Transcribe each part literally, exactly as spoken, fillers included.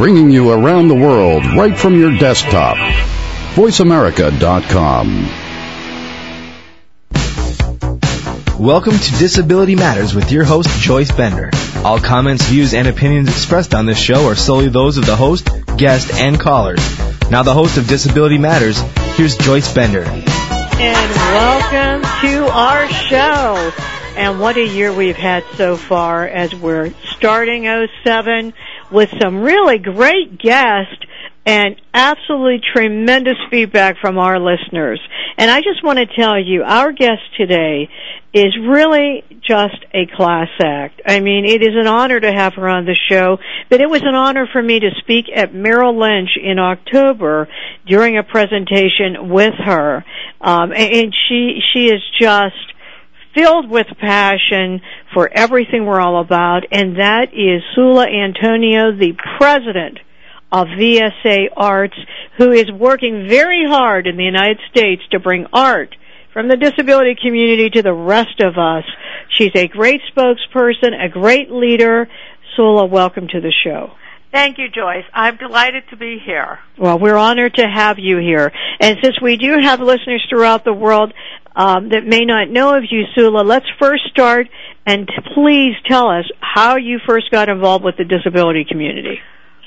bringing you around the world right from your desktop. voice america dot com. Welcome to Disability Matters with your host, Joyce Bender. All comments, views, and opinions expressed on this show are solely those of the host, guest, and callers. Now the host of Disability Matters, here's Joyce Bender. And welcome to our show. And what a year we've had so far as we're starting oh seven with some really great guests and absolutely tremendous feedback from our listeners. And I just want to tell you, our guest today is really just a class act. I mean, it is an honor to have her on the show, but it was an honor for me to speak at Merrill Lynch in October during a presentation with her. Um, and she she is just filled with passion for everything we're all about, and that is Soula Antoniou, the president of V S A Arts, who is working very hard in the United States to bring art from the disability community to the rest of us. She's a great spokesperson, a great leader. Soula, welcome to the show. Thank you, Joyce. I'm delighted to be here. Well, we're honored to have you here. And since we do have listeners throughout the world um, that may not know of you, Soula, let's first start, and please tell us how you first got involved with the disability community.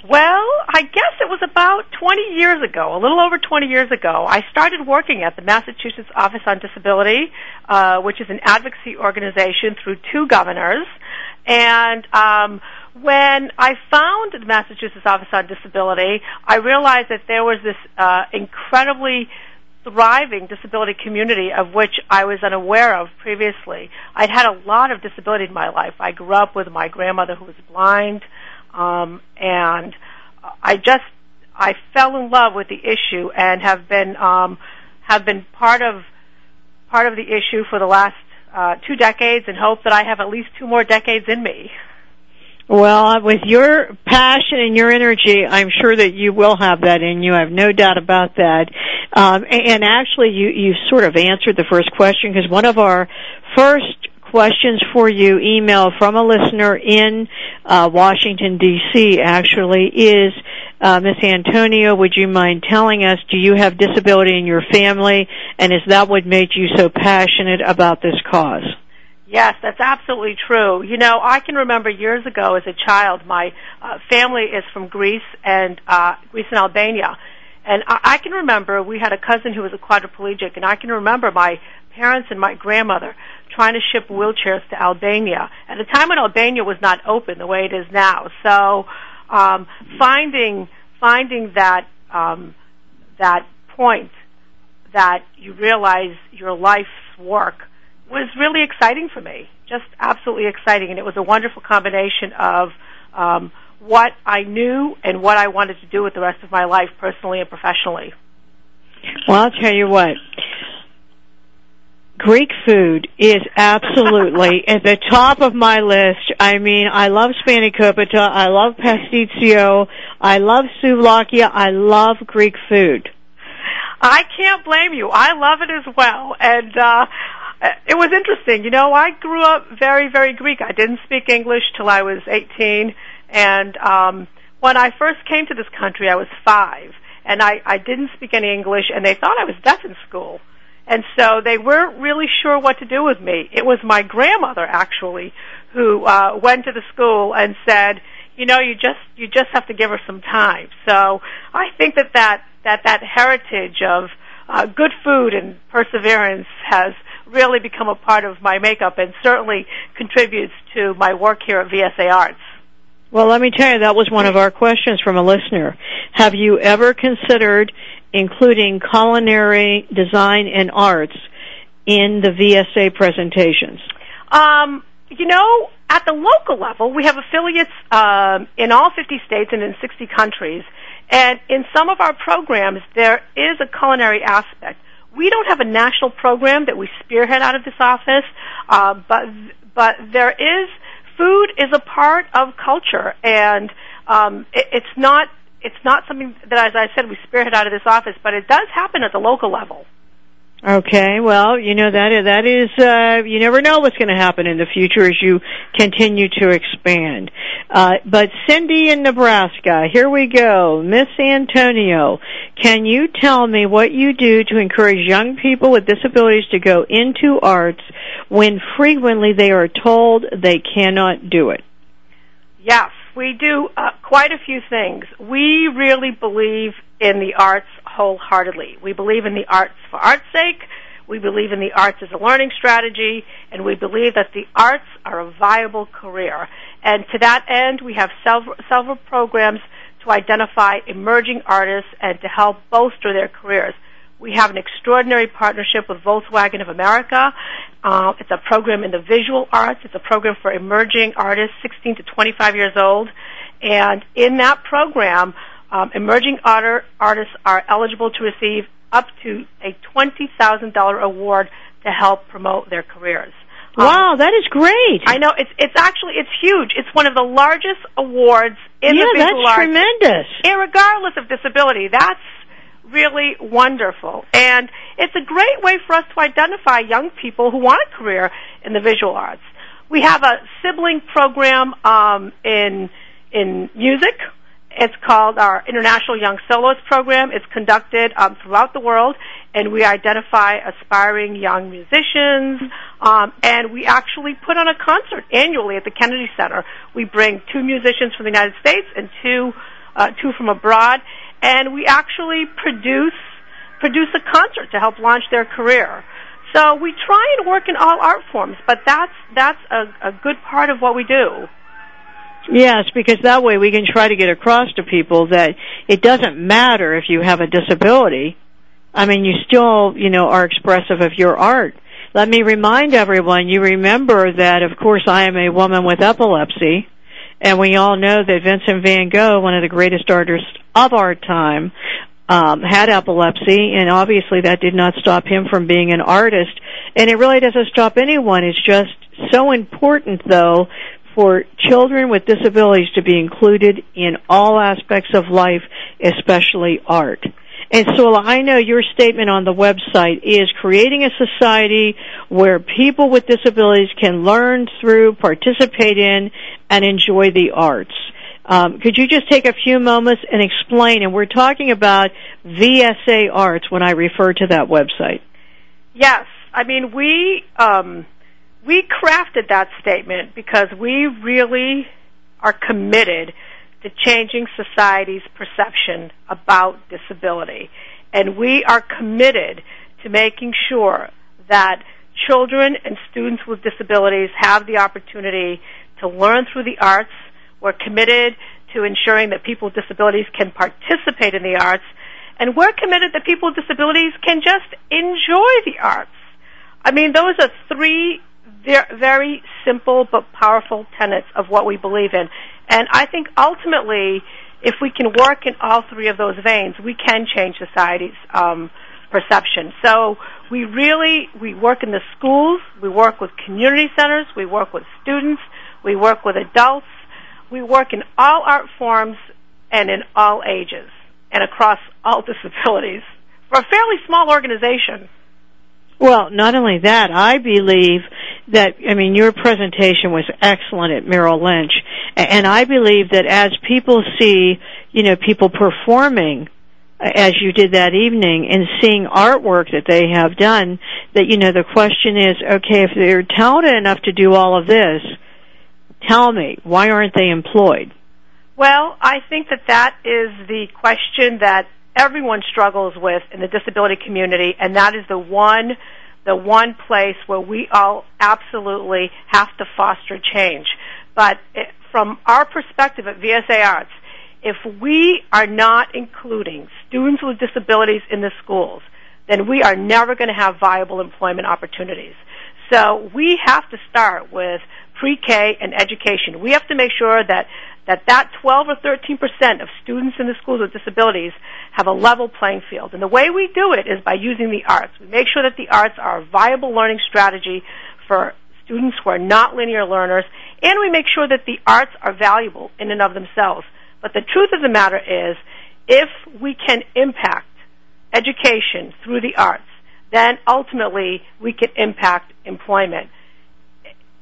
Well, I guess it was about twenty years ago, a little over twenty years ago. I started working at the Massachusetts Office on Disability, uh, which is an advocacy organization through two governors. And um, when I found the Massachusetts Office on Disability, I realized that there was this uh, incredibly thriving disability community of which I was unaware of previously. I'd had a lot of disability in my life. I grew up with my grandmother who was blind. Um, and I just, I fell in love with the issue and have been, um, have been part of, part of the issue for the last, uh, two decades and hope that I have at least two more decades in me. Well, with your passion and your energy, I'm sure that you will have that in you. I have no doubt about that. Um, and, and actually you, you sort of answered the first question because one of our first questions for you, email from a listener in uh, Washington, D C, actually, is, uh, Miz Antoniou, would you mind telling us, do you have disability in your family, and is that what made you so passionate about this cause? Yes, that's absolutely true. You know, I can remember years ago as a child, my uh, family is from Greece and uh, Greece and Albania, and I-, I can remember we had a cousin who was a quadriplegic, and I can remember my parents and my grandmother trying to ship wheelchairs to Albania at a time when Albania was not open the way it is now. So um, finding finding that um, that point that you realize your life's work was really exciting for me, just absolutely exciting, and it was a wonderful combination of um, what I knew and what I wanted to do with the rest of my life, personally and professionally. Well, I'll tell you what. Greek food is absolutely at the top of my list. I mean, I love spanakopita, I love pastizio, I love souvlaki, I love Greek food. I can't blame you. I love it as well. And uh it was interesting. You know, I grew up very, very Greek. I didn't speak English till I was eighteen. And um when I first came to this country, I was five. And I, I didn't speak any English, and they thought I was deaf in school. And so they weren't really sure what to do with me. It was my grandmother, actually, who uh, went to the school and said, you know, you just you just have to give her some time. So I think that that, that, that heritage of uh, good food and perseverance has really become a part of my makeup and certainly contributes to my work here at V S A Arts. Well, let me tell you, that was one of our questions from a listener. Have you ever considered including culinary, design, and arts in the V S A presentations? Um, you know, at the local level, we have affiliates um, in all fifty states and in sixty countries, and in some of our programs, there is a culinary aspect. We don't have a national program that we spearhead out of this office, uh, but but there is, food is a part of culture, and um, it, it's not It's not something that, as I said, we spearhead out of this office, but it does happen at the local level. Okay, well, you know, that is, that is uh, you never know what's going to happen in the future as you continue to expand. Uh, but Cindy in Nebraska, here we go. Miss Antonio, can you tell me what you do to encourage young people with disabilities to go into arts when frequently they are told they cannot do it? Yes, we do uh, quite a few things. We really believe in the arts wholeheartedly. We believe in the arts for art's sake. We believe in the arts as a learning strategy, and we believe that the arts are a viable career. And to that end, we have several, several programs to identify emerging artists and to help bolster their careers. We have an extraordinary partnership with Volkswagen of America. Uh, it's a program in the visual arts. It's a program for emerging artists sixteen to twenty-five years old. And in that program, Um, emerging art- artists are eligible to receive up to a twenty thousand dollars award to help promote their careers. Um, wow, that is great. I know. It's it's actually, it's huge. It's one of the largest awards in yeah, the visual arts. Yeah, that's tremendous. Irregardless of disability, that's really wonderful. And it's a great way for us to identify young people who want a career in the visual arts. We have a sibling program um, in in music. It's called our International Young Soloists Program. It's conducted um, throughout the world, and we identify aspiring young musicians, um, and we actually put on a concert annually at the Kennedy Center. We bring two musicians from the United States and two uh, two from abroad, and we actually produce produce a concert to help launch their career. So we try and work in all art forms, but that's that's a, a good part of what we do. Yes, because that way we can try to get across to people that it doesn't matter if you have a disability. I mean, you still, you know, are expressive of your art. Let me remind everyone, you remember that, of course, I am a woman with epilepsy, and we all know that Vincent van Gogh, one of the greatest artists of our time, um, had epilepsy, and obviously that did not stop him from being an artist. And it really doesn't stop anyone. It's just so important, though, for children with disabilities to be included in all aspects of life, especially art. And Soula, I know your statement on the website is creating a society where people with disabilities can learn through, participate in, and enjoy the arts. Um, could you just take a few moments and explain? And we're talking about V S A Arts when I refer to that website. Yes. I mean, we... Um We crafted that statement because we really are committed to changing society's perception about disability. And we are committed to making sure that children and students with disabilities have the opportunity to learn through the arts. We're committed to ensuring that people with disabilities can participate in the arts. And we're committed that people with disabilities can just enjoy the arts. I mean, those are three They're very simple but powerful tenets of what we believe in. And I think ultimately, if we can work in all three of those veins, we can change society's um, perception. So we really, we work in the schools, we work with community centers, we work with students, we work with adults, we work in all art forms and in all ages and across all disabilities. We're a fairly small organization. Well, not only that, I believe that, I mean, your presentation was excellent at Merrill Lynch, and I believe that as people see, you know, people performing, as you did that evening, and seeing artwork that they have done, that, you know, the question is, okay, if they're talented enough to do all of this, tell me, why aren't they employed? Well, I think that that is the question that everyone struggles with in the disability community, and that is the one the one place where we all absolutely have to foster change. But from our perspective at V S A Arts, if we are not including students with disabilities in the schools, then we are never going to have viable employment opportunities. So we have to start with pre-K and education. We have to make sure that that that twelve or thirteen percent of students in the schools with disabilities have a level playing field. And the way we do it is by using the arts. We make sure that the arts are a viable learning strategy for students who are not linear learners, and we make sure that the arts are valuable in and of themselves. But the truth of the matter is, if we can impact education through the arts, then ultimately we can impact employment.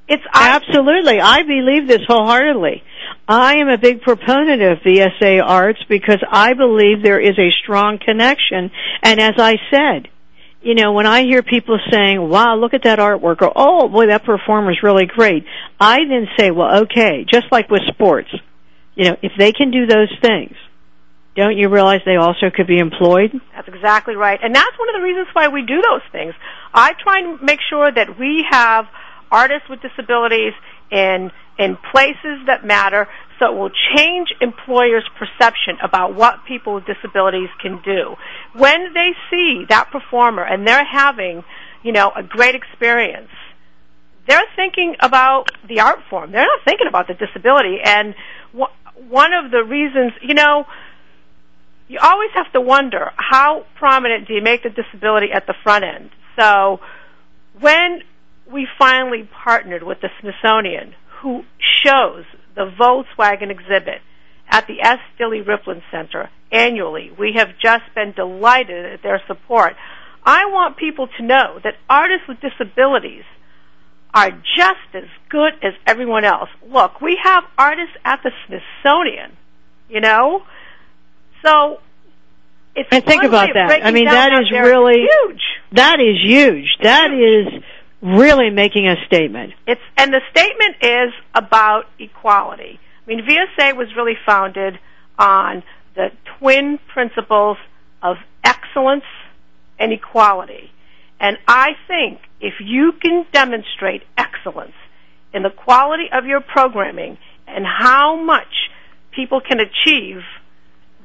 It's absolutely. I believe this wholeheartedly. I am a big proponent of V S A Arts because I believe there is a strong connection. And as I said, you know, when I hear people saying, wow, look at that artwork, or, oh, boy, that performer's really great, I then say, well, okay, just like with sports, you know, if they can do those things, don't you realize they also could be employed? That's exactly right. And that's one of the reasons why we do those things. I try and make sure that we have artists with disabilities in in places that matter, so it will change employers' perception about what people with disabilities can do. When they see that performer and they're having, you know, a great experience, they're thinking about the art form. They're not thinking about the disability. And w- one of the reasons, you know, you always have to wonder, how prominent do you make the disability at the front end? So when we finally partnered with the Smithsonian, who shows the Volkswagen exhibit at the S. Dilley Ripley Center annually. We have just been delighted at their support. I want people to know that artists with disabilities are just as good as everyone else. Look, we have artists at the Smithsonian, you know? So it's and think about that. I mean, that is really huge. That is huge. That is really making a statement. It's and the statement is about equality. I mean, V S A was really founded on the twin principles of excellence and equality. And I think if you can demonstrate excellence in the quality of your programming and how much people can achieve,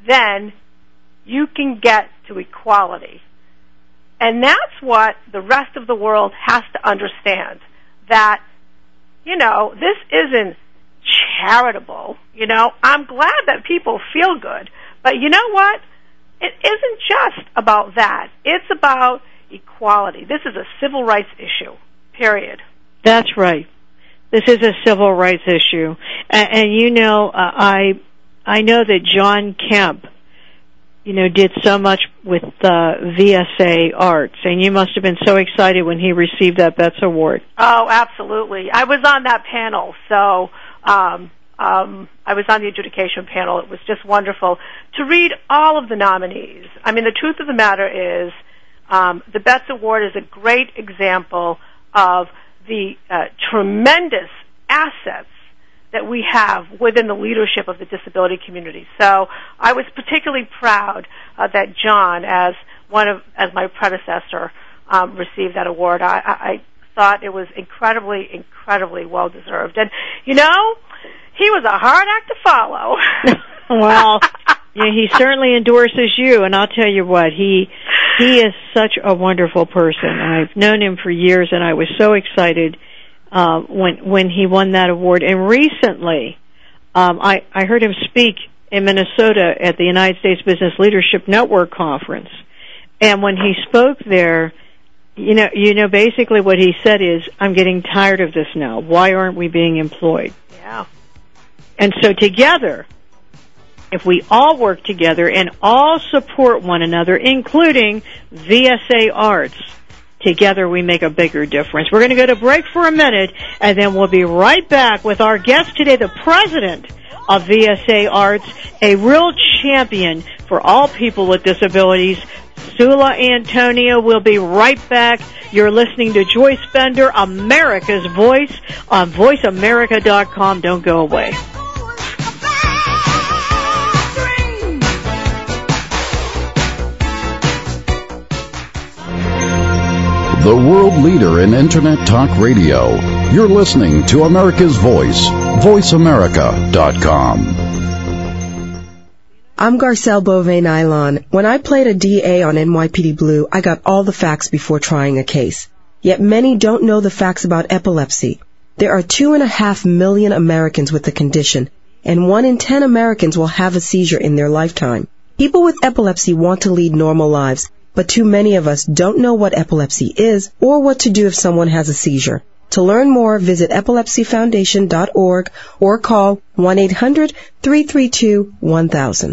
then you can get to equality. And that's what the rest of the world has to understand, that, you know, this isn't charitable. You know, I'm glad that people feel good, but you know what? It isn't just about that. It's about equality. This is a civil rights issue, period. That's right. This is a civil rights issue. And, and you know, uh, I I know that John Kemp, you know, did so much with uh, V S A Arts, and you must have been so excited when he received that Betts Award. Oh, absolutely. I was on that panel, so um, um, I was on the adjudication panel. It was just wonderful to read all of the nominees. I mean, the truth of the matter is um, the Betts Award is a great example of the uh, tremendous assets that we have within the leadership of the disability community. So I was particularly proud uh, that John, as one of as my predecessor, um, received that award. I, I thought it was incredibly, incredibly well deserved. And you know, he was a hard act to follow. Well, yeah, he certainly endorses you, and I'll tell you what, he he is such a wonderful person. I've known him for years, and I was so excited Uh, when when he won that award. And recently, um, I, I heard him speak in Minnesota at the United States Business Leadership Network Conference. And when he spoke there, you know, you know, basically what he said is, I'm getting tired of this now. Why aren't we being employed? Yeah. And so together, if we all work together and all support one another, including V S A Arts, together we make a bigger difference. We're going to go to break for a minute, and then we'll be right back with our guest today, the president of V S A Arts, a real champion for all people with disabilities, Soula Antoniou. We'll be right back. You're listening to Joyce Bender, America's Voice, on voice america dot com. Don't go away. The world leader in Internet talk radio. You're listening to America's Voice, voice america dot com. I'm Garcelle Beauvais-Nylon. When I played a D A on N Y P D Blue, I got all the facts before trying a case. Yet many don't know the facts about epilepsy. There are two and a half million Americans with the condition, and one in ten Americans will have a seizure in their lifetime. People with epilepsy want to lead normal lives, but too many of us don't know what epilepsy is or what to do if someone has a seizure. To learn more, visit epilepsy foundation dot org or call one eight hundred three three two one thousand.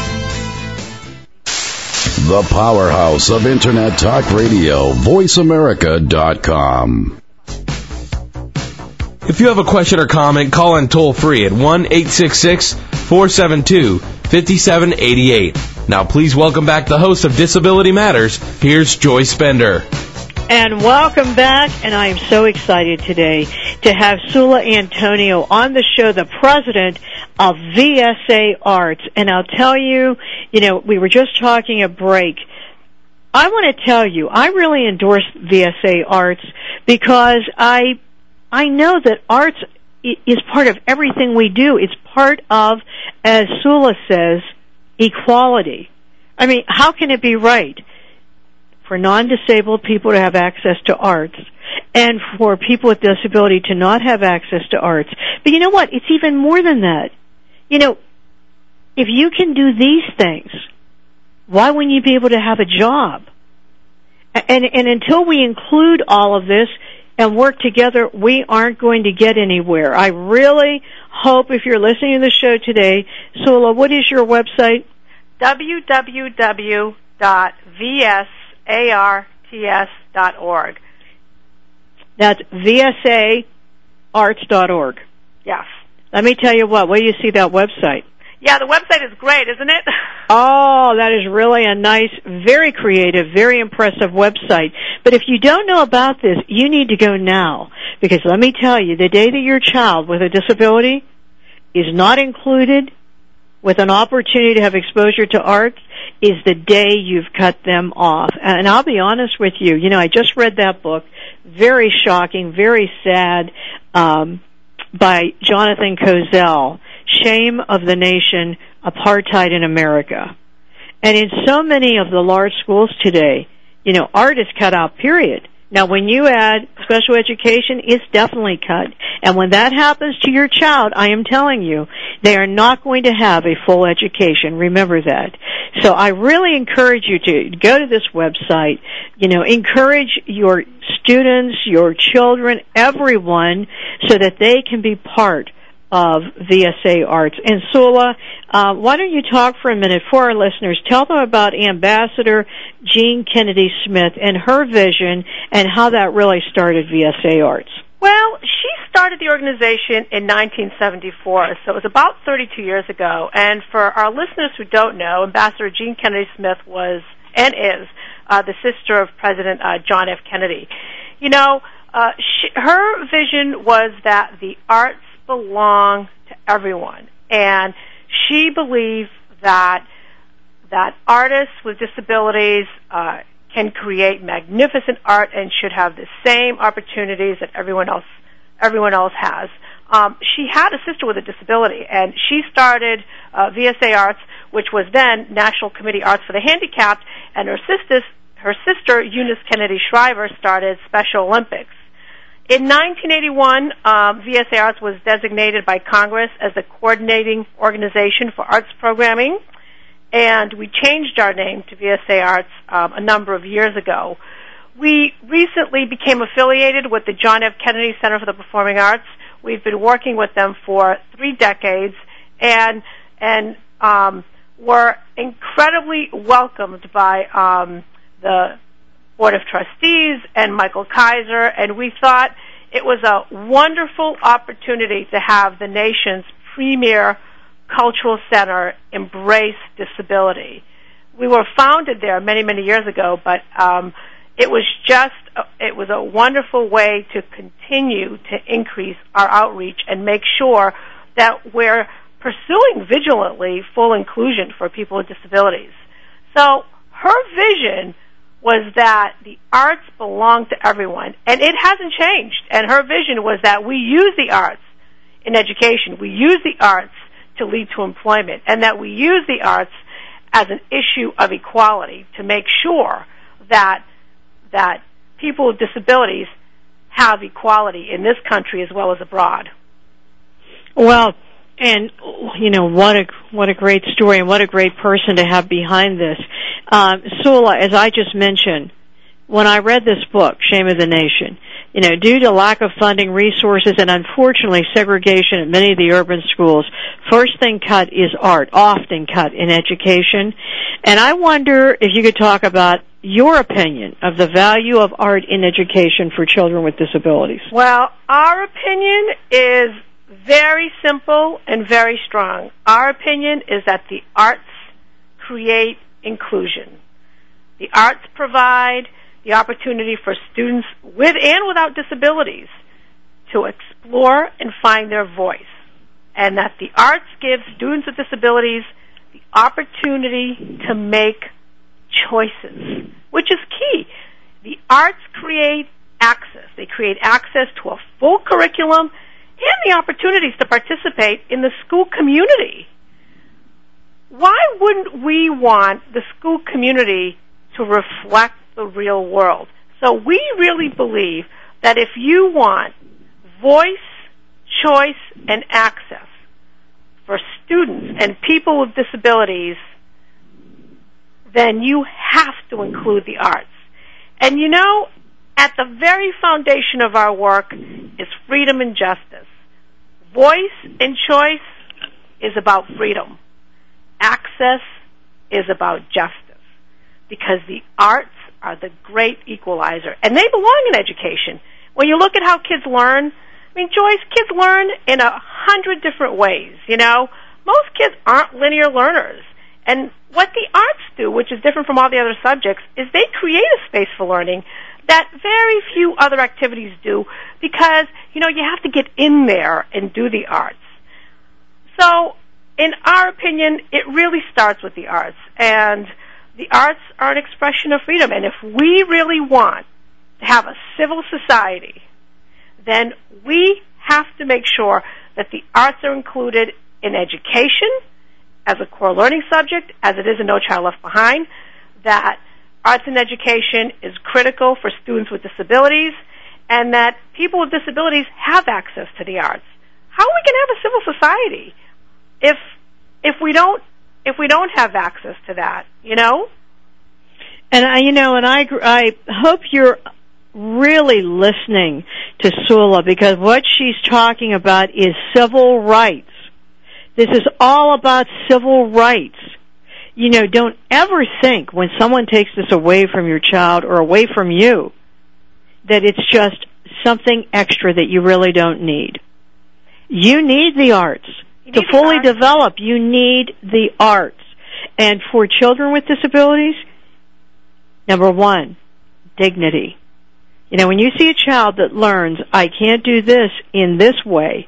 The powerhouse of Internet Talk Radio, voice america dot com. If you have a question or comment, call in toll-free at one eight six six, four seven two, five seven eight eight. Now please welcome back the host of Disability Matters. Here's Joyce Bender. And welcome back, and I am so excited today to have Soula Antoniou on the show, the president of V S A Arts. And I'll tell you, you know, we were just talking a break. I want to tell you, I really endorse V S A Arts because I... I know that arts is part of everything we do. It's part of, as Soula says, equality. I mean, how can it be right for non-disabled people to have access to arts and for people with disability to not have access to arts? But you know what? It's even more than that. You know, if you can do these things, why wouldn't you be able to have a job? And, and until we include all of this and work together, we aren't going to get anywhere. I really hope if you're listening to the show today, Soula, what is your website? w w w dot v s a r t s dot org. That's v s a arts dot org. Yes. Let me tell you what, where do you see that website? Yeah, the website is great, isn't it? Oh, that is really a nice, very creative, very impressive website. But if you don't know about this, you need to go now. Because let me tell you, the day that your child with a disability is not included with an opportunity to have exposure to arts is the day you've cut them off. And I'll be honest with you, you know, I just read that book, very shocking, very sad, um, by Jonathan Kozol, Shame of the Nation, Apartheid in America. And in so many of the large schools today, you know, art is cut out, period. Now, when you add special education, it's definitely cut. And when that happens to your child, I am telling you, they are not going to have a full education. Remember that. So I really encourage you to go to this website, you know, encourage your students, your children, everyone, so that they can be part of V S A Arts. And Soula, uh, why don't you talk for a minute for our listeners? Tell them about Ambassador Jean Kennedy Smith and her vision and how that really started V S A Arts. Well, she started the organization in nineteen seventy-four, so it was about thirty-two years ago. And for our listeners who don't know, Ambassador Jean Kennedy Smith was and is uh, the sister of President uh, John F. Kennedy. You know, uh, she, her vision was that the arts belong to everyone, and she believes that that artists with disabilities uh, can create magnificent art and should have the same opportunities that everyone else everyone else has. Um, she had a sister with a disability, and she started uh, V S A Arts, which was then National Committee Arts for the Handicapped, and her sister her sister Eunice Kennedy Shriver started Special Olympics. In nineteen eighty-one, um, V S A Arts was designated by Congress as the coordinating organization for arts programming, and we changed our name to V S A Arts um, a number of years ago. We recently became affiliated with the John F. Kennedy Center for the Performing Arts. We've been working with them for three decades, and and um, were incredibly welcomed by um, the Board of Trustees and Michael Kaiser, and we thought it was a wonderful opportunity to have the nation's premier cultural center embrace disability. We were founded there many, many years ago, but um, it was just a, it was a wonderful way to continue to increase our outreach and make sure that we're pursuing vigilantly full inclusion for people with disabilities. So her vision was that the arts belong to everyone, and it hasn't changed. And her vision was that we use the arts in education, we use the arts to lead to employment, and that we use the arts as an issue of equality to make sure that that people with disabilities have equality in this country as well as abroad. Well, and you know what a what a great story and what a great person to have behind this. Um, Soula, as I just mentioned, when I read this book, Shame of the Nation, you know, due to lack of funding, resources, and unfortunately segregation at many of the urban schools, first thing cut is art, often cut in education. And I wonder if you could talk about your opinion of the value of art in education for children with disabilities. Well, our opinion is very simple and very strong. Our opinion is that the arts create inclusion. The arts provide the opportunity for students with and without disabilities to explore and find their voice, and that the arts give students with disabilities the opportunity to make choices, which is key. The arts create access. They create access to a full curriculum and the opportunities to participate in the school community. Why wouldn't we want the school community to reflect the real world? So we really believe that if you want voice, choice, and access for students and people with disabilities, then you have to include the arts. And you know, at the very foundation of our work is freedom and justice. Voice and choice is about freedom. Access is about justice, because the arts are the great equalizer, and they belong in education. When you look at how kids learn, I mean, Joyce, kids learn in a hundred different ways, you know. Most kids aren't linear learners. And what the arts do, which is different from all the other subjects, is they create a space for learning that very few other activities do, because, you know, you have to get in there and do the arts. So, in our opinion, it really starts with the arts, and the arts are an expression of freedom, and if we really want to have a civil society, then we have to make sure that the arts are included in education as a core learning subject, as it is in No Child Left Behind, that arts in education is critical for students with disabilities, and that people with disabilities have access to the arts. How are we going to have a civil society if if we don't if we don't have access to that, you know? And I, you know, and I, I hope you're really listening to Soula, because what she's talking about is civil rights. This is all about civil rights. You know, don't ever think when someone takes this away from your child or away from you that it's just something extra that you really don't need. You need the arts. To fully develop, you need the arts. And for children with disabilities, number one, dignity. You know, when you see a child that learns, I can't do this in this way,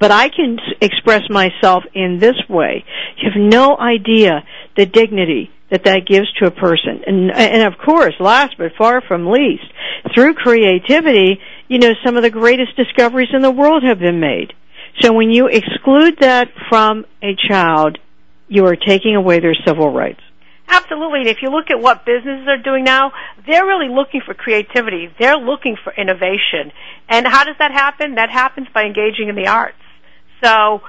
but I can express myself in this way, you have no idea the dignity that that gives to a person. And, and of course, last but far from least, through creativity, you know, some of the greatest discoveries in the world have been made. So when you exclude that from a child, you are taking away their civil rights. Absolutely. And if you look at what businesses are doing now, they're really looking for creativity. They're looking for innovation. And how does that happen? That happens by engaging in the arts. So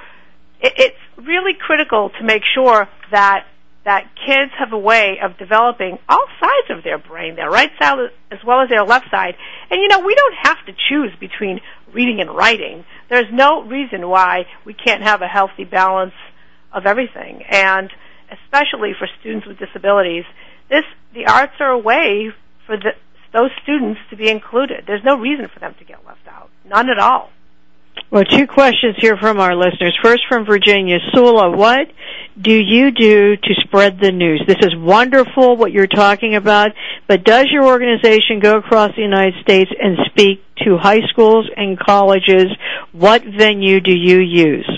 it's really critical to make sure that that kids have a way of developing all sides of their brain, their right side as well as their left side. And, you know, we don't have to choose between reading and writing. There's no reason why we can't have a healthy balance of everything. And especially for students with disabilities, this the arts are a way for the, those students to be included. There's no reason for them to get left out, none at all. Well, two questions here from our listeners. First, from Virginia. Soula, what do you do to spread the news? This is wonderful, what you're talking about, but does your organization go across the United States and speak to high schools and colleges? What venue do you use?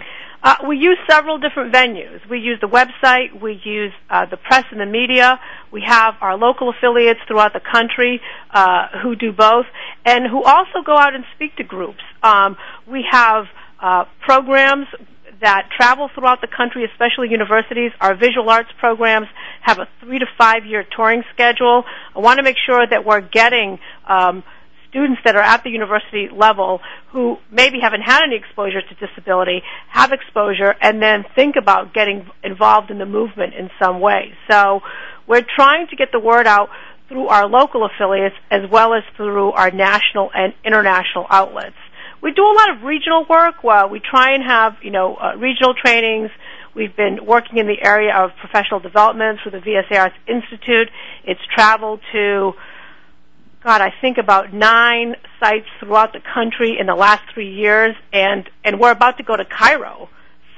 Uh, we use several different venues. We use the website. We use uh, the press and the media. We have our local affiliates throughout the country uh, who do both and who also go out and speak to groups. Um, we have uh, programs that travel throughout the country, especially universities. Our visual arts programs have a three- to five-year touring schedule. I want to make sure that we're getting um, students that are at the university level who maybe haven't had any exposure to disability, have exposure, and then think about getting involved in the movement in some way. So we're trying to get the word out through our local affiliates as well as through our national and international outlets. We do a lot of regional work. Well, we try and have, you know, uh, regional trainings. We've been working in the area of professional development through the V S A Arts Institute. It's traveled to God, I think about nine sites throughout the country in the last three years, and, and we're about to go to Cairo.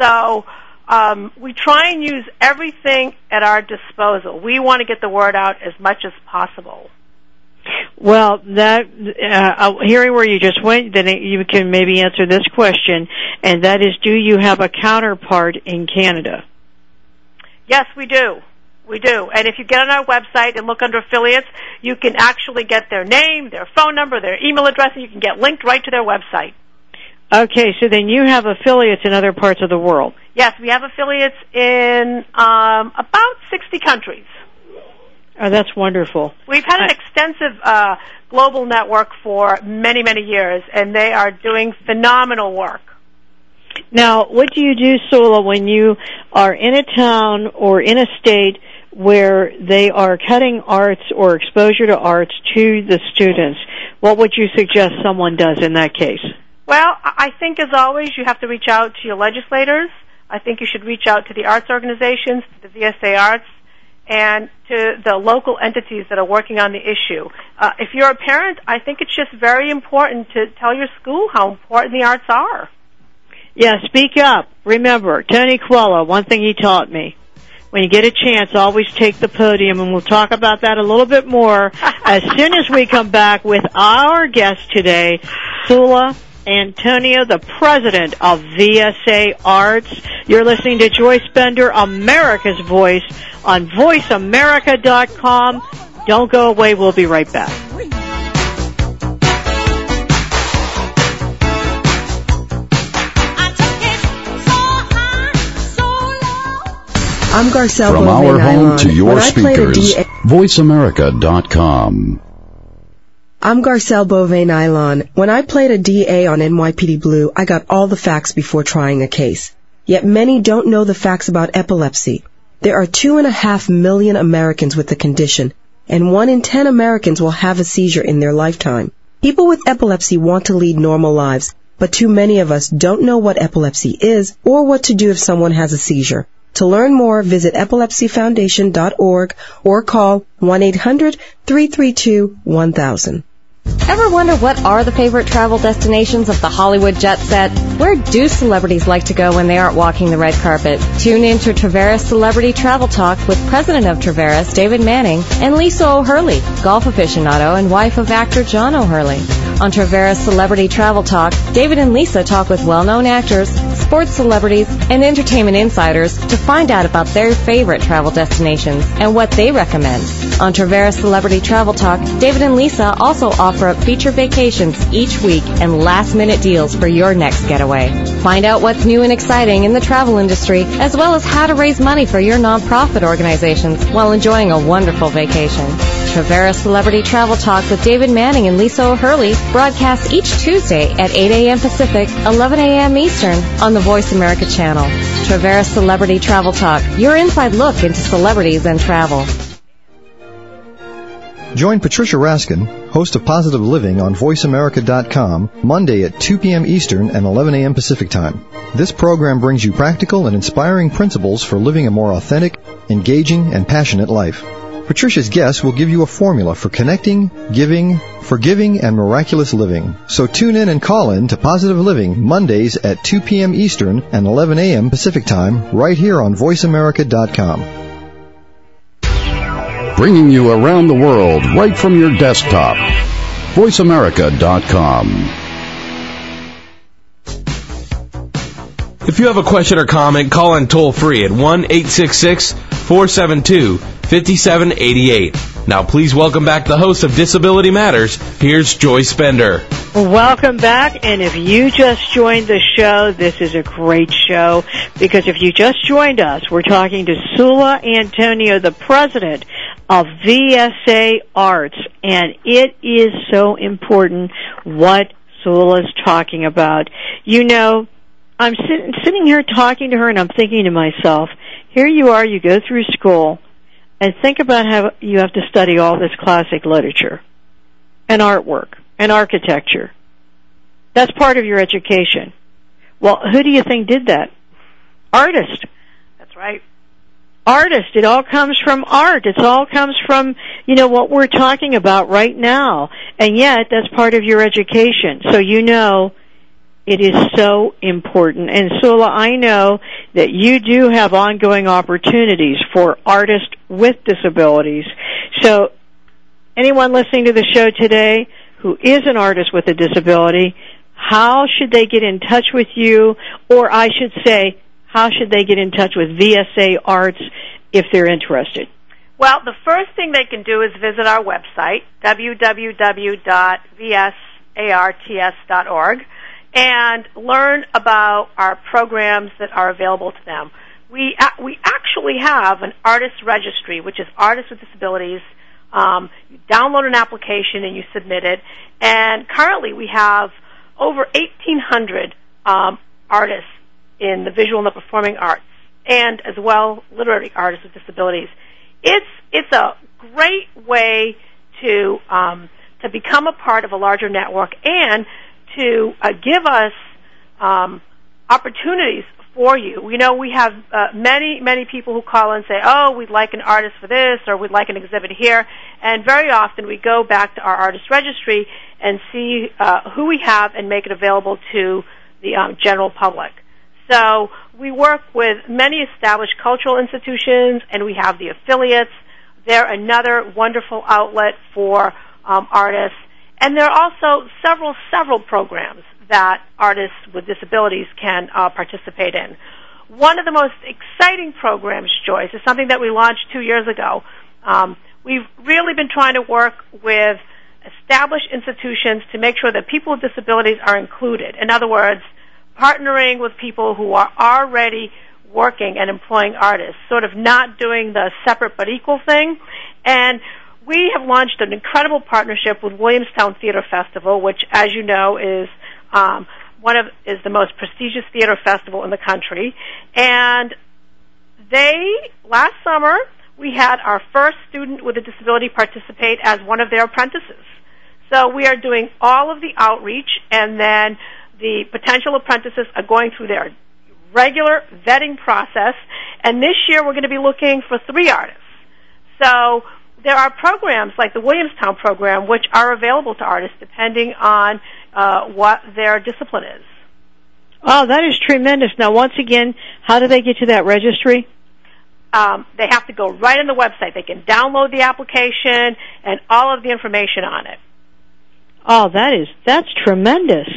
So um, we try and use everything at our disposal. We want to get the word out as much as possible. Well, that uh, hearing where you just went, then you can maybe answer this question, and that is, do you have a counterpart in Canada? Yes, we do. We do. And if you get on our website and look under affiliates, you can actually get their name, their phone number, their email address, and you can get linked right to their website. Okay, so then you have affiliates in other parts of the world. Yes, we have affiliates in um, about sixty countries. Oh, that's wonderful. We've had an extensive uh, global network for many, many years, and they are doing phenomenal work. Now, what do you do, Soula, when you are in a town or in a state where they are cutting arts or exposure to arts to the students? What would you suggest someone does in that case? Well, I think, as always, you have to reach out to your legislators. I think you should reach out to the arts organizations, to the V S A Arts, and to the local entities that are working on the issue. Uh, if you're a parent, I think it's just very important to tell your school how important the arts are. Yeah, speak up. Remember, Tony Coelho, one thing he taught me. When you get a chance, always take the podium, and we'll talk about that a little bit more as soon as we come back with our guest today, Soula Antoniou, the president of V S A Arts. You're listening to Joyce Bender, America's Voice, on voice america dot com. Don't go away. We'll be right back. I'm Garcelle From our home to your speakers, D- voice america dot com. I'm Garcelle Beauvais-Nylon. When I played a D A on N Y P D Blue, I got all the facts before trying a case. Yet many don't know the facts about epilepsy. There are two and a half million Americans with the condition, and one in ten Americans will have a seizure in their lifetime. People with epilepsy want to lead normal lives, but too many of us don't know what epilepsy is or what to do if someone has a seizure. To learn more, visit epilepsy foundation dot org or call one eight hundred three three two one thousand. Ever wonder what are the favorite travel destinations of the Hollywood jet set? Where do celebrities like to go when they aren't walking the red carpet? Tune in to Traveras Celebrity Travel Talk with president of Traveras, David Manning, and Lisa O'Hurley, golf aficionado and wife of actor John O'Hurley. On Traveras Celebrity Travel Talk, David and Lisa talk with well-known actors, sports celebrities, and entertainment insiders to find out about their favorite travel destinations and what they recommend. On Traveras Celebrity Travel Talk, David and Lisa also offer Offer up feature vacations each week and last-minute deals for your next getaway. Find out what's new and exciting in the travel industry, as well as how to raise money for your nonprofit organizations while enjoying a wonderful vacation. Traveras Celebrity Travel Talk with David Manning and Lisa O'Hurley broadcasts each Tuesday at eight a.m. Pacific, eleven a.m. Eastern on the Voice America channel. Traveras Celebrity Travel Talk, your inside look into celebrities and travel. Join Patricia Raskin, host of Positive Living on voice america dot com, Monday at two p.m. Eastern and eleven a.m. Pacific Time. This program brings you practical and inspiring principles for living a more authentic, engaging, and passionate life. Patricia's guests will give you a formula for connecting, giving, forgiving, and miraculous living. So tune in and call in to Positive Living Mondays at two p.m. Eastern and eleven a.m. Pacific Time right here on voice america dot com. Bringing you around the world right from your desktop. voice america dot com. If you have a question or comment, call in toll free at one eight six six, four seven two, five seven eight eight. Now please welcome back the host of Disability Matters. Here's Joyce Bender. Welcome back, and if you just joined the show, this is a great show, because if you just joined us, we're talking to Soula Antoniou, the president of V S A Arts, and it is so important what Soula's talking about. You know, I'm sitting sitting here talking to her, and I'm thinking to myself, here you are, you go through school, and think about how you have to study all this classic literature and artwork and architecture. That's part of your education. Well, who do you think did that? Artists. That's right. Artist, it all comes from art. It all comes from, you know, what we're talking about right now. And yet, that's part of your education. So you know it is so important. And Soula, I know that you do have ongoing opportunities for artists with disabilities. So anyone listening to the show today who is an artist with a disability, how should they get in touch with you? Or I should say, how should they get in touch with V S A Arts if they're interested? Well, the first thing they can do is visit our website, w w w dot v s a r t s dot org, and learn about our programs that are available to them. We we actually have an artist registry, which is artists with disabilities. Um, you download an application and you submit it. And currently we have over eighteen hundred um, artists in the visual and the performing arts, and as well literary artists with disabilities. It's it's a great way to um, to become a part of a larger network and to uh, give us um, opportunities for you. You know, we have uh, many, many people who call and say, oh, we'd like an artist for this, or we'd like an exhibit here. And very often we go back to our artist registry and see uh, who we have and make it available to the um, general public. So we work with many established cultural institutions, and we have the affiliates. They're another wonderful outlet for um, artists. And there are also several, several programs that artists with disabilities can uh, participate in. One of the most exciting programs, Joyce, is something that we launched two years ago. Um, we've really been trying to work with established institutions to make sure that people with disabilities are included. In other words, partnering with people who are already working and employing artists, sort of not doing the separate but equal thing. And we have launched an incredible partnership with Williamstown Theater Festival, which, as you know, is um, one of is the most prestigious theater festival in the country. And they, last summer, we had our first student with a disability participate as one of their apprentices. So we are doing all of the outreach, and then the potential apprentices are going through their regular vetting process, and this year we're going to be looking for three artists. So there are programs like the Williamstown program, which are available to artists depending on uh, what their discipline is. Oh, that is tremendous. Now, once again, how do they get to that registry? Um, they have to go right on the website. They can download the application and all of the information on it. Oh, that is, that's tremendous.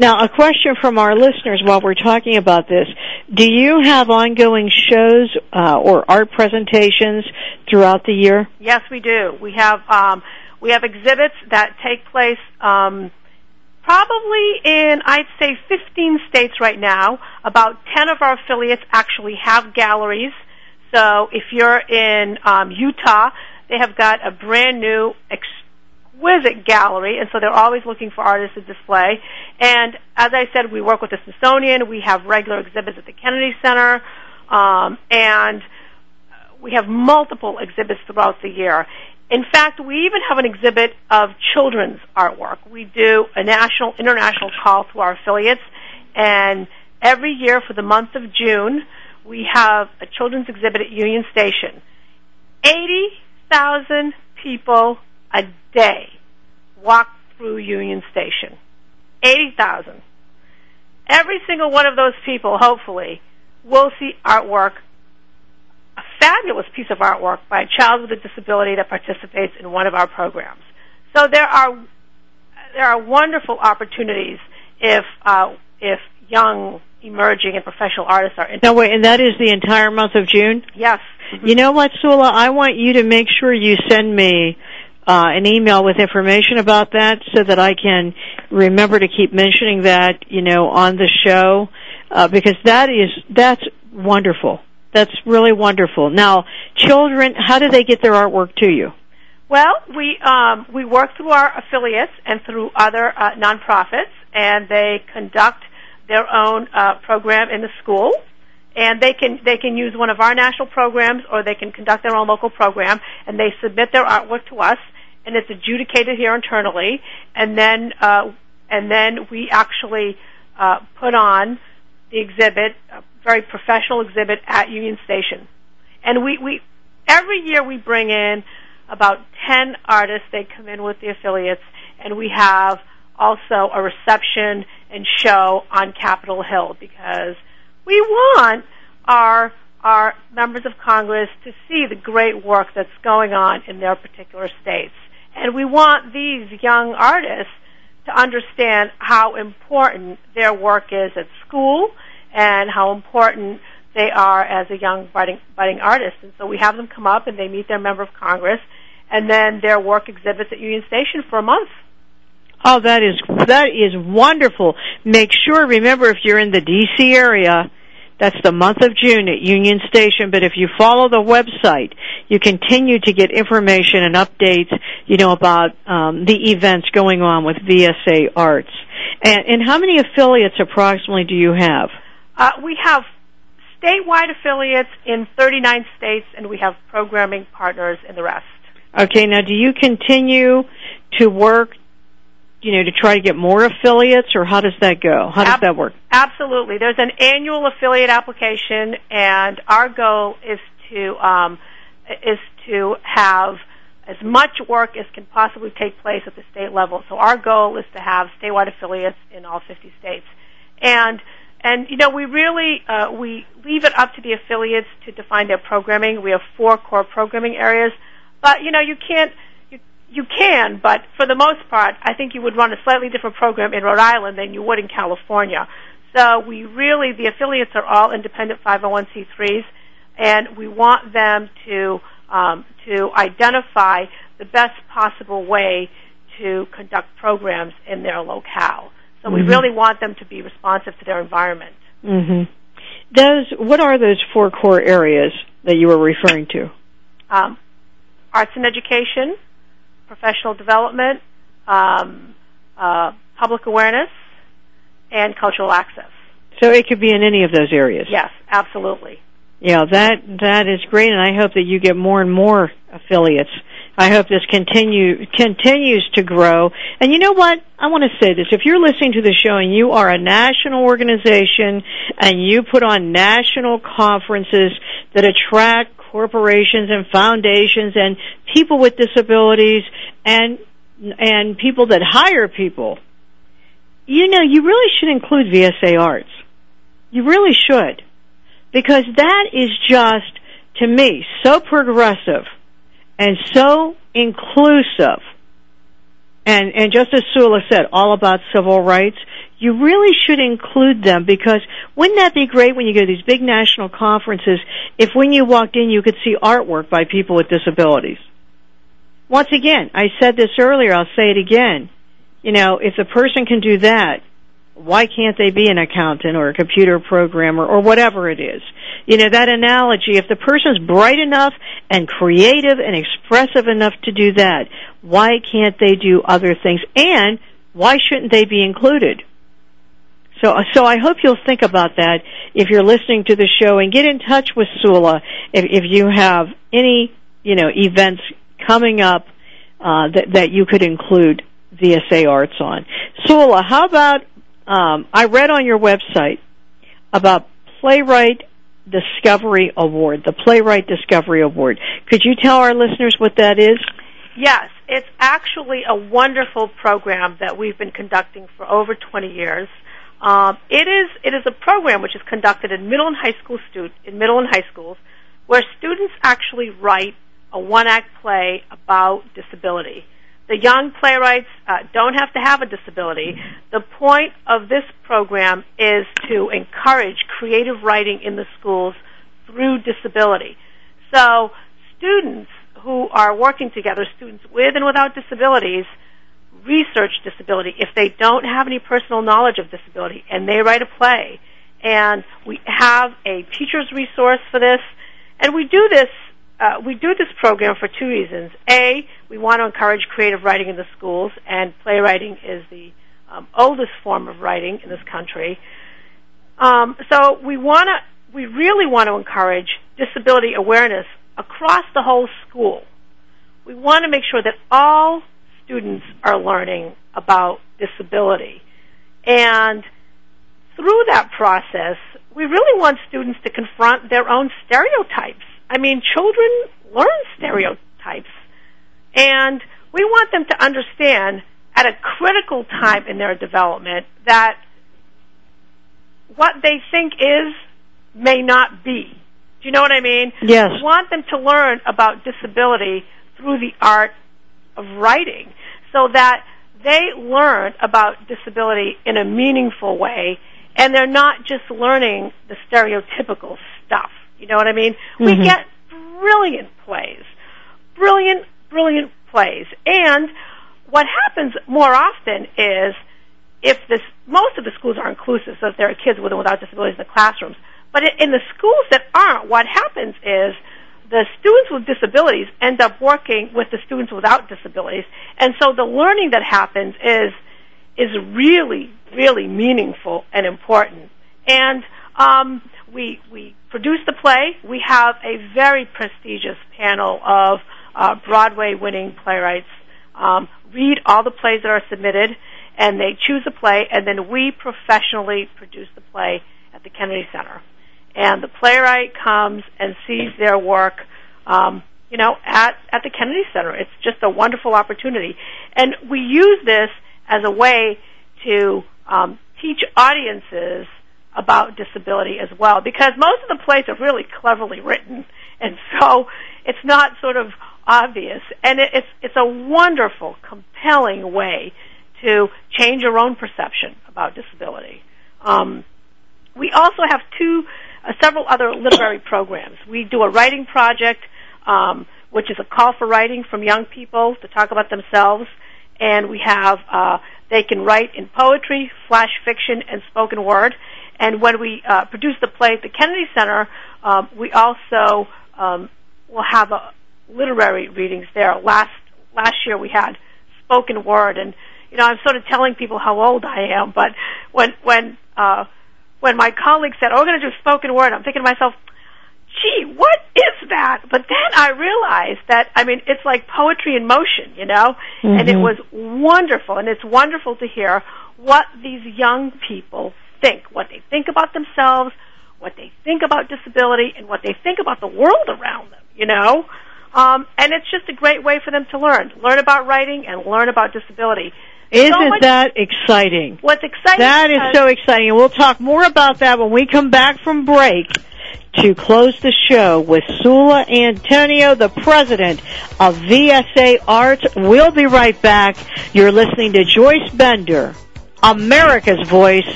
Now, a question from our listeners while we're talking about this. Do you have ongoing shows uh, or art presentations throughout the year? Yes, we do. We have um, we have exhibits that take place um, probably in, I'd say, fifteen states right now. About ten of our affiliates actually have galleries. So if you're in um, Utah, They have got a brand new, exquisite gallery, and so they're always looking for artists to display. And as I said, we work with the Smithsonian. We have regular exhibits at the Kennedy Center, um, and we have multiple exhibits throughout the year. In fact, we even have an exhibit of children's artwork. We do a national, international call to our affiliates, and every year for the month of June, we have a children's exhibit at Union Station. eighty thousand people a day walk through Union Station. eighty thousand. Every single one of those people, hopefully, will see artwork, a fabulous piece of artwork by a child with a disability that participates in one of our programs. So there are there are wonderful opportunities if uh, if young, emerging, and professional artists are interested. No, wait, and that is the entire month of June? Yes. You know what, Soula? I want you to make sure you send me uh, an email with information about that so that I can remember to keep mentioning that, you know, on the show, uh, because that is that's wonderful. That's really wonderful. Now, children, how do they get their artwork to you? Well, we um, we work through our affiliates and through other uh, nonprofits, and they conduct their own uh, program in the school, and they can they can use one of our national programs, or they can conduct their own local program, and they submit their artwork to us, and it's adjudicated here internally, and then uh, and then we actually uh, put on the exhibit. Uh, very professional exhibit at Union Station. And we, we every year we bring in about ten artists. They come in with the affiliates, and we have also a reception and show on Capitol Hill because we want our our members of Congress to see the great work that's going on in their particular states. And we want these young artists to understand how important their work is at school and how important they are as a young budding, budding artist. And so we have them come up, and they meet their member of Congress, and then their work exhibits at Union Station for a month. Oh, that is that is wonderful. Make sure, remember, if you're in the D C area, that's the month of June at Union Station, but if you follow the website, you continue to get information and updates, you know, about um, the events going on with V S A Arts. And, and how many affiliates approximately do you have? Uh, we have statewide affiliates in thirty-nine states, and we have programming partners in the rest. Okay, now do you continue to work, you know, to try to get more affiliates, or how does that go? How does Ab- that work? Absolutely. There's an annual affiliate application, and our goal is to um, is to have as much work as can possibly take place at the state level. So our goal is to have statewide affiliates in all fifty states. And And, you know, we really, uh, we leave it up to the affiliates to define their programming. We have four core programming areas. But, you know, you can't, you, you can, but for the most part, I think you would run a slightly different program in Rhode Island than you would in California. So we really, the affiliates are all independent five oh one c threes, and we want them to, um, to identify the best possible way to conduct programs in their locale. So we really want them to be responsive to their environment. Mm-hmm. Those, what are those four core areas that you were referring to? Um, arts and education, professional development, um, uh, public awareness, and cultural access. So it could be in any of those areas? Yes, absolutely. Yeah, that that is great, and I hope that you get more and more affiliates. I hope this continue continues to grow. And you know what? I want to say this. If you're listening to the show and you are a national organization and you put on national conferences that attract corporations and foundations and people with disabilities and and people that hire people, you know, you really should include V S A Arts. You really should. Because that is just, to me, so progressive and so inclusive. And, and just as Soula said, all about civil rights, you really should include them, because wouldn't that be great when you go to these big national conferences if when you walked in you could see artwork by people with disabilities? Once again, I said this earlier, I'll say it again. You know, if the person can do that, why can't they be an accountant or a computer programmer or whatever it is? You know, that analogy, if the person's bright enough and creative and expressive enough to do that, why can't they do other things? And why shouldn't they be included? So, so I hope you'll think about that if you're listening to the show, and get in touch with Soula if, if you have any, you know, events coming up uh, that, that you could include V S A Arts on. Soula, how about, um, I read on your website about Playwright Discovery Award, the Playwright Discovery Award. Could you tell our listeners what that is? Yes, it's actually a wonderful program that we've been conducting for over twenty years. Um, it is it is a program which is conducted in middle and high school student in middle and high schools, where students actually write a one-act play about disability. The young playwrights uh, don't have to have a disability. The point of this program is to encourage creative writing in the schools through disability. So students who are working together, students with and without disabilities, research disability if they don't have any personal knowledge of disability, and they write a play. And we have a teacher's resource for this. And we do this uh, we do this program for two reasons. A, we want to encourage creative writing in the schools, and playwriting is the um, oldest form of writing in this country. Um, so we want to we really want to encourage disability awareness across the whole school. We want to make sure that all students are learning about disability. And through that process, we really want students to confront their own stereotypes. I mean, children learn stereotypes. And we want them to understand at a critical time in their development that what they think is may not be. Do you know what I mean? Yes. We want them to learn about disability through the art of writing, so that they learn about disability in a meaningful way, and they're not just learning the stereotypical stuff. You know what I mean? Mm-hmm. We get brilliant plays, brilliant, brilliant plays. And what happens more often is, if this, most of the schools are inclusive, so if there are kids with and without disabilities in the classrooms, but in the schools that aren't, what happens is the students with disabilities end up working with the students without disabilities. And so the learning that happens is is really, really meaningful and important. And um, we we produce the play. We have a very prestigious panel of uh, Broadway-winning playwrights um, read all the plays that are submitted, and they choose a play, and then we professionally produce the play at the Kennedy Center. And the playwright comes and sees their work, um, you know, at, at the Kennedy Center. It's just a wonderful opportunity. And we use this as a way to um, teach audiences about disability as well, because most of the plays are really cleverly written, and so it's not sort of obvious. And it, it's, it's a wonderful, compelling way to change your own perception about disability. Um, we also have two... Uh, several other literary programs. We do a writing project, um, which is a call for writing from young people to talk about themselves. And we have, uh, they can write in poetry, flash fiction, and spoken word. And when we uh, produce the play at the Kennedy Center, um, we also um, will have a literary readings there. Last last year we had spoken word. And, you know, I'm sort of telling people how old I am, but when... when uh, When my colleague said, oh, we're going to do spoken word, I'm thinking to myself, gee, what is that? But then I realized that, I mean, it's like poetry in motion, you know? Mm-hmm. And it was wonderful, and it's wonderful to hear what these young people think, what they think about themselves, what they think about disability, and what they think about the world around them, you know? Um, and it's just a great way for them to learn, learn about writing and learn about disability. Isn't so much, that exciting? What's exciting? That is so exciting. And we'll talk more about that when we come back from break to close the show with Soula Antoniou, the president of V S A Arts. We'll be right back. You're listening to Joyce Bender, America's Voice,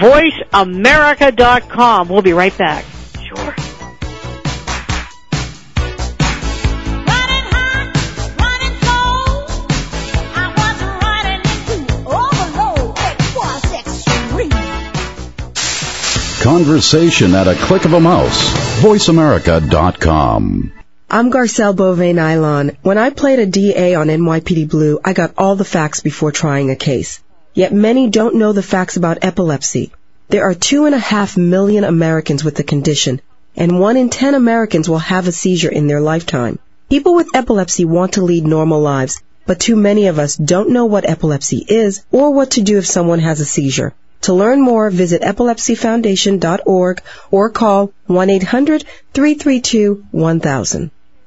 voice america dot com. We'll be right back. Sure. conversation at a click of a mouse. voice america dot com. I'm Garcelle Beauvais-Nylon. When I played a D A on N Y P D Blue, I got all the facts before trying a case. Yet many don't know the facts about epilepsy. There are two and a half million Americans with the condition, and one in ten Americans will have a seizure in their lifetime. People with epilepsy want to lead normal lives, but too many of us don't know what epilepsy is or what to do if someone has a seizure. To learn more, visit epilepsy foundation dot org or call one eight hundred three three two one thousand.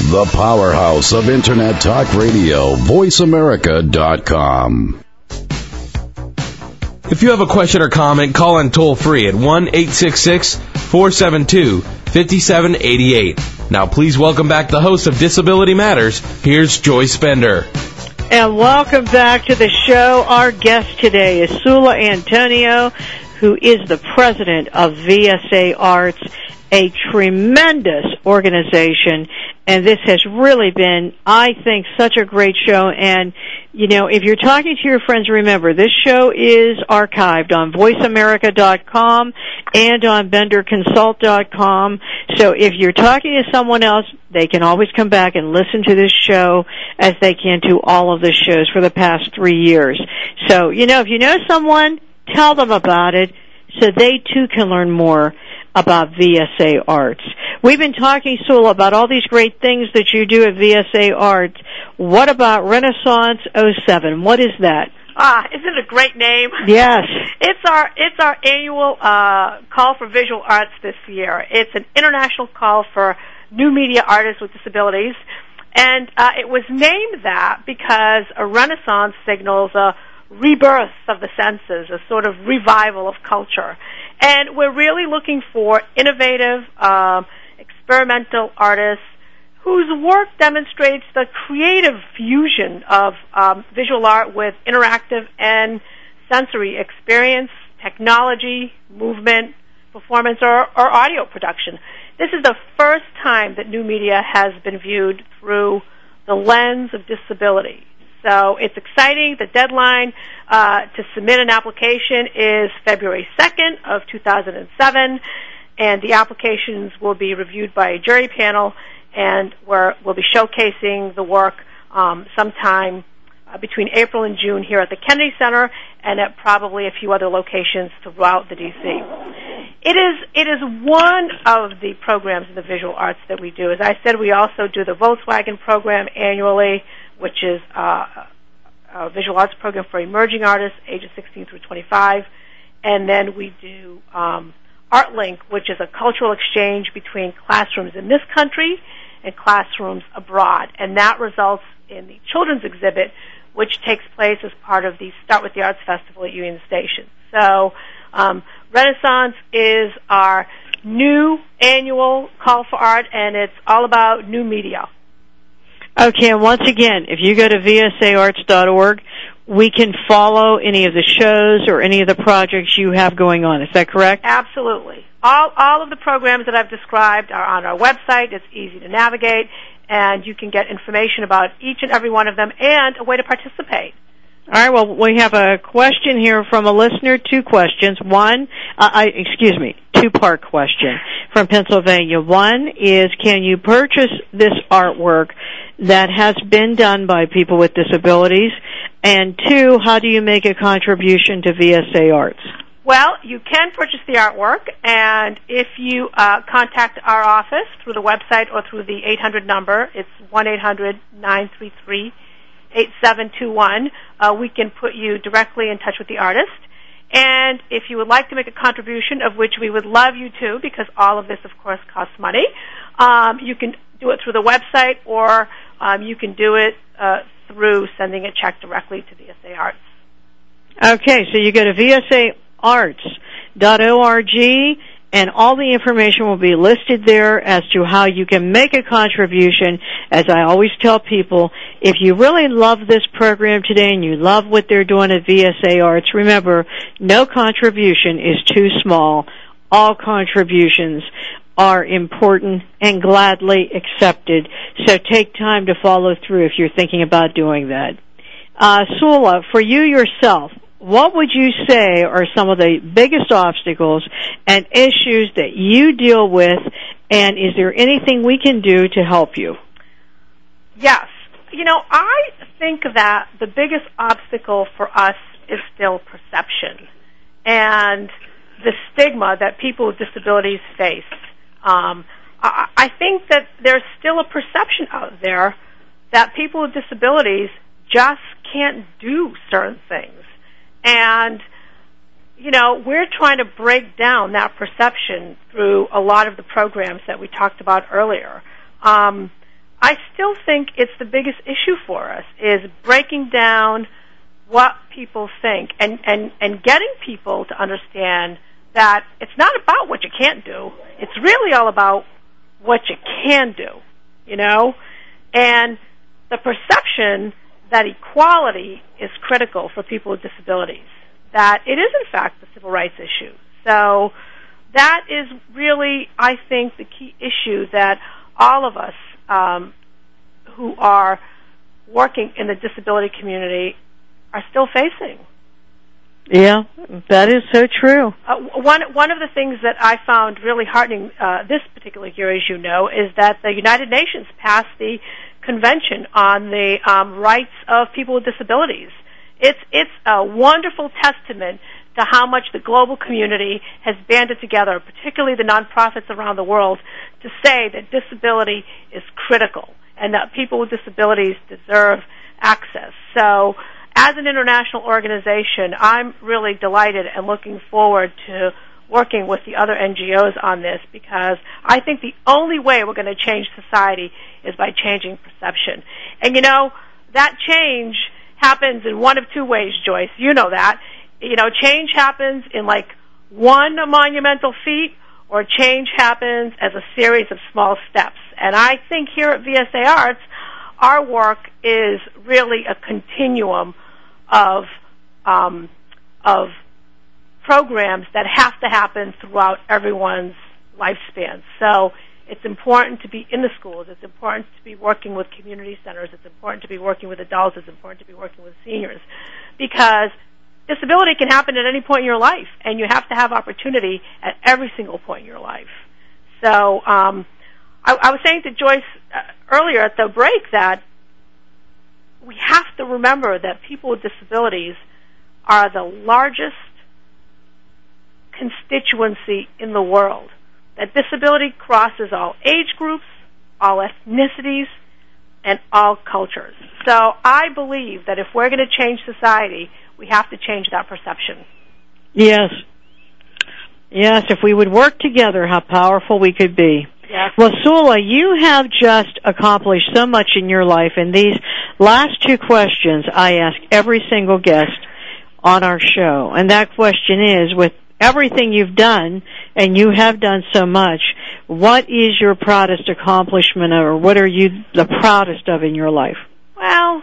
The powerhouse of Internet Talk Radio, voice america dot com. If you have a question or comment, call in toll-free at one eight six six four seven two five seven eight eight. Now please welcome back the host of Disability Matters. Here's Joyce Bender. And welcome back to the show. Our guest today is Soula Antoniou, who is the president of V S A Arts, a tremendous organization, and this has really been, I think, such a great show. And, you know, if you're talking to your friends, remember, this show is archived on voice america dot com and on bender consult dot com. So if you're talking to someone else, they can always come back and listen to this show as they can to all of the shows for the past three years. So, you know, if you know someone, tell them about it so they, too, can learn more about V S A Arts. We've been talking, Soula, about all these great things that you do at V S A Arts. What about Renaissance oh seven? What is that? Ah, isn't it a great name? Yes. It's our it's our annual uh, call for visual arts this year. It's an international call for new media artists with disabilities. And uh, it was named that because a renaissance signals a rebirth of the senses, a sort of revival of culture. And we're really looking for innovative, um, experimental artists whose work demonstrates the creative fusion of um, visual art with interactive and sensory experience, technology, movement, performance, or, or audio production. This is the first time that new media has been viewed through the lens of disability. So it's exciting. The deadline uh, to submit an application is February second of two thousand seven, and the applications will be reviewed by a jury panel, and we're, we'll be showcasing the work um, sometime uh, between April and June here at the Kennedy Center and at probably a few other locations throughout the D C It is it is one of the programs in the visual arts that we do. As I said, we also do the Volkswagen program annually, which is uh, a visual arts program for emerging artists, ages sixteen through twenty-five. And then we do um, ArtLink, which is a cultural exchange between classrooms in this country in classrooms abroad. And that results in the children's exhibit, which takes place as part of the Start with the Arts Festival at Union Station. So um, Renaissance is our new annual call for art, and it's all about new media. Okay, and once again, if you go to V S A arts dot org, we can follow any of the shows or any of the projects you have going on. Is that correct? Absolutely. All all of the programs that I've described are on our website. It's easy to navigate, and you can get information about each and every one of them and a way to participate. All right, well, we have a question here from a listener, two questions. One, uh, I, excuse me, two-part question from Pennsylvania. One is, can you purchase this artwork that has been done by people with disabilities? And two, how do you make a contribution to V S A Arts? Well, you can purchase the artwork, and if you uh, contact our office through the website or through the eight hundred number, it's one eight hundred nine three three eight seven two one, uh, we can put you directly in touch with the artist. And if you would like to make a contribution, of which we would love you to, because all of this, of course, costs money, um, you can do it through the website, or um, you can do it uh, through sending a check directly to V S A Arts. Okay, so you go to V S A arts dot org, and all the information will be listed there as to how you can make a contribution. As I always tell people, if you really love this program today and you love what they're doing at V S A Arts, remember, no contribution is too small. All contributions are important and gladly accepted. So take time to follow through if you're thinking about doing that. Uh, Soula, for you yourself, what would you say are some of the biggest obstacles and issues that you deal with, and is there anything we can do to help you? Yes. You know, I think that the biggest obstacle for us is still perception and the stigma that people with disabilities face. Um, I, I think that there's still a perception out there that people with disabilities just can't do certain things. And, you know, we're trying to break down that perception through a lot of the programs that we talked about earlier. Um, I still think it's the biggest issue for us, is breaking down what people think and, and, and getting people to understand that it's not about what you can't do. It's really all about what you can do, you know. And the perception that equality is critical for people with disabilities, that it is, in fact, a civil rights issue. So that is really, I think, the key issue that all of us um, who are working in the disability community are still facing. Yeah, that is so true. Uh, one one of the things that I found really heartening uh, this particular year, as you know, is that the United Nations passed the Convention on the um, Rights of People with Disabilities. It's it's a wonderful testament to how much the global community has banded together, particularly the nonprofits around the world, to say that disability is critical and that people with disabilities deserve access. So as an international organization, I'm really delighted and looking forward to working with the other N G Os on this, because I think the only way we're going to change society is by changing perception. And, you know, that change happens in one of two ways, Joyce. You know that. You know, change happens in, like, one monumental feat, or change happens as a series of small steps. And I think here at V S A Arts, our work is really a continuum of um, of programs that have to happen throughout everyone's lifespan. So it's important to be in the schools. It's important to be working with community centers. It's important to be working with adults. It's important to be working with seniors, because disability can happen at any point in your life, and you have to have opportunity at every single point in your life. So um, I, I was saying to Joyce earlier at the break that we have to remember that people with disabilities are the largest constituency in the world, that disability crosses all age groups, all ethnicities, and all cultures. So I believe that if we're going to change society, we have to change that perception. Yes. Yes, if we would work together, how powerful we could be. Yes. Well, Soula, you have just accomplished so much in your life, and these last two questions I ask every single guest on our show, and that question is, with everything you've done, and you have done so much, what is your proudest accomplishment, or what are you the proudest of in your life? Well,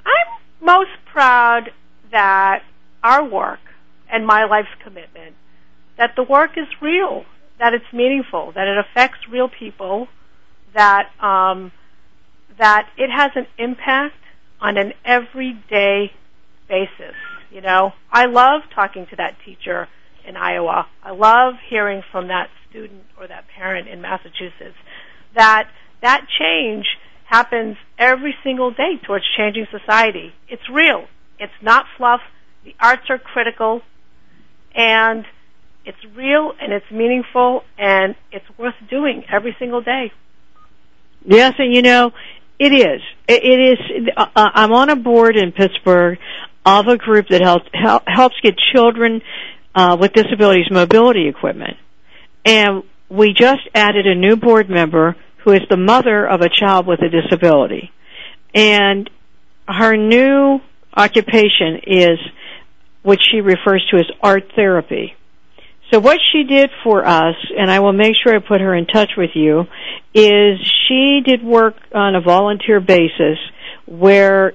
I'm most proud that our work and my life's commitment, that the work is real, that it's meaningful, that it affects real people, that um, that it has an impact on an everyday basis. You know, I love talking to that teacher in Iowa. I love hearing from that student or that parent in Massachusetts. That that change happens every single day towards changing society. It's real. It's not fluff. The arts are critical, and it's real, and it's meaningful, and it's worth doing every single day. Yes, and you know, it is. It is. I'm on a board in Pittsburgh of a group that helps helps get children uh, with disabilities mobility equipment, and we just added a new board member who is the mother of a child with a disability, and her new occupation is what she refers to as art therapy. So what she did for us, and I will make sure I put her in touch with you, is she did work on a volunteer basis where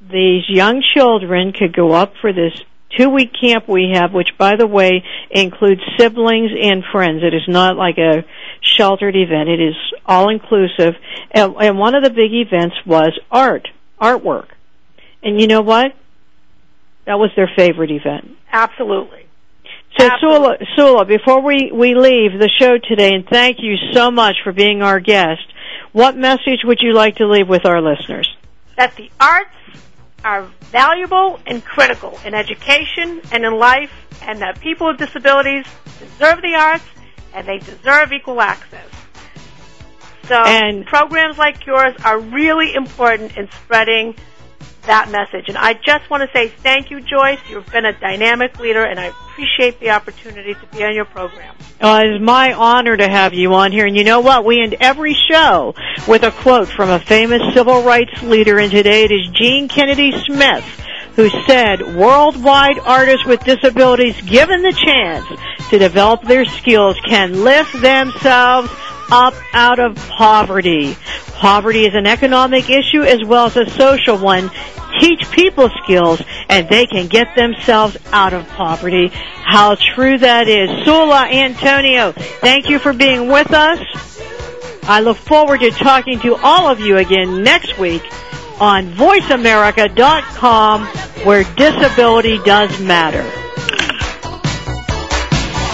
these young children could go up for this two-week camp we have, which, by the way, includes siblings and friends. It is not like a sheltered event. It is all-inclusive. And, and one of the big events was art, artwork. And you know what? That was their favorite event. Absolutely. So, Soula, Soula, before we, we leave the show today, and thank you so much for being our guest, what message would you like to leave with our listeners? That the arts are valuable and critical in education and in life, and that people with disabilities deserve the arts, and they deserve equal access. So and programs like yours are really important in spreading that message. And I just want to say thank you, Joyce. You've been a dynamic leader, and I appreciate the opportunity to be on your program. Oh, it is my honor to have you on here. And you know what? We end every show with a quote from a famous civil rights leader, and today it is Jean Kennedy Smith, who said, "Worldwide artists with disabilities, given the chance to develop their skills, can lift themselves up out of poverty. Poverty is an economic issue as well as a social one. Teach people skills, and they can get themselves out of poverty." How true that is. Soula Antoniou, thank you for being with us. I look forward to talking to all of you again next week on voice america dot com, where disability does matter.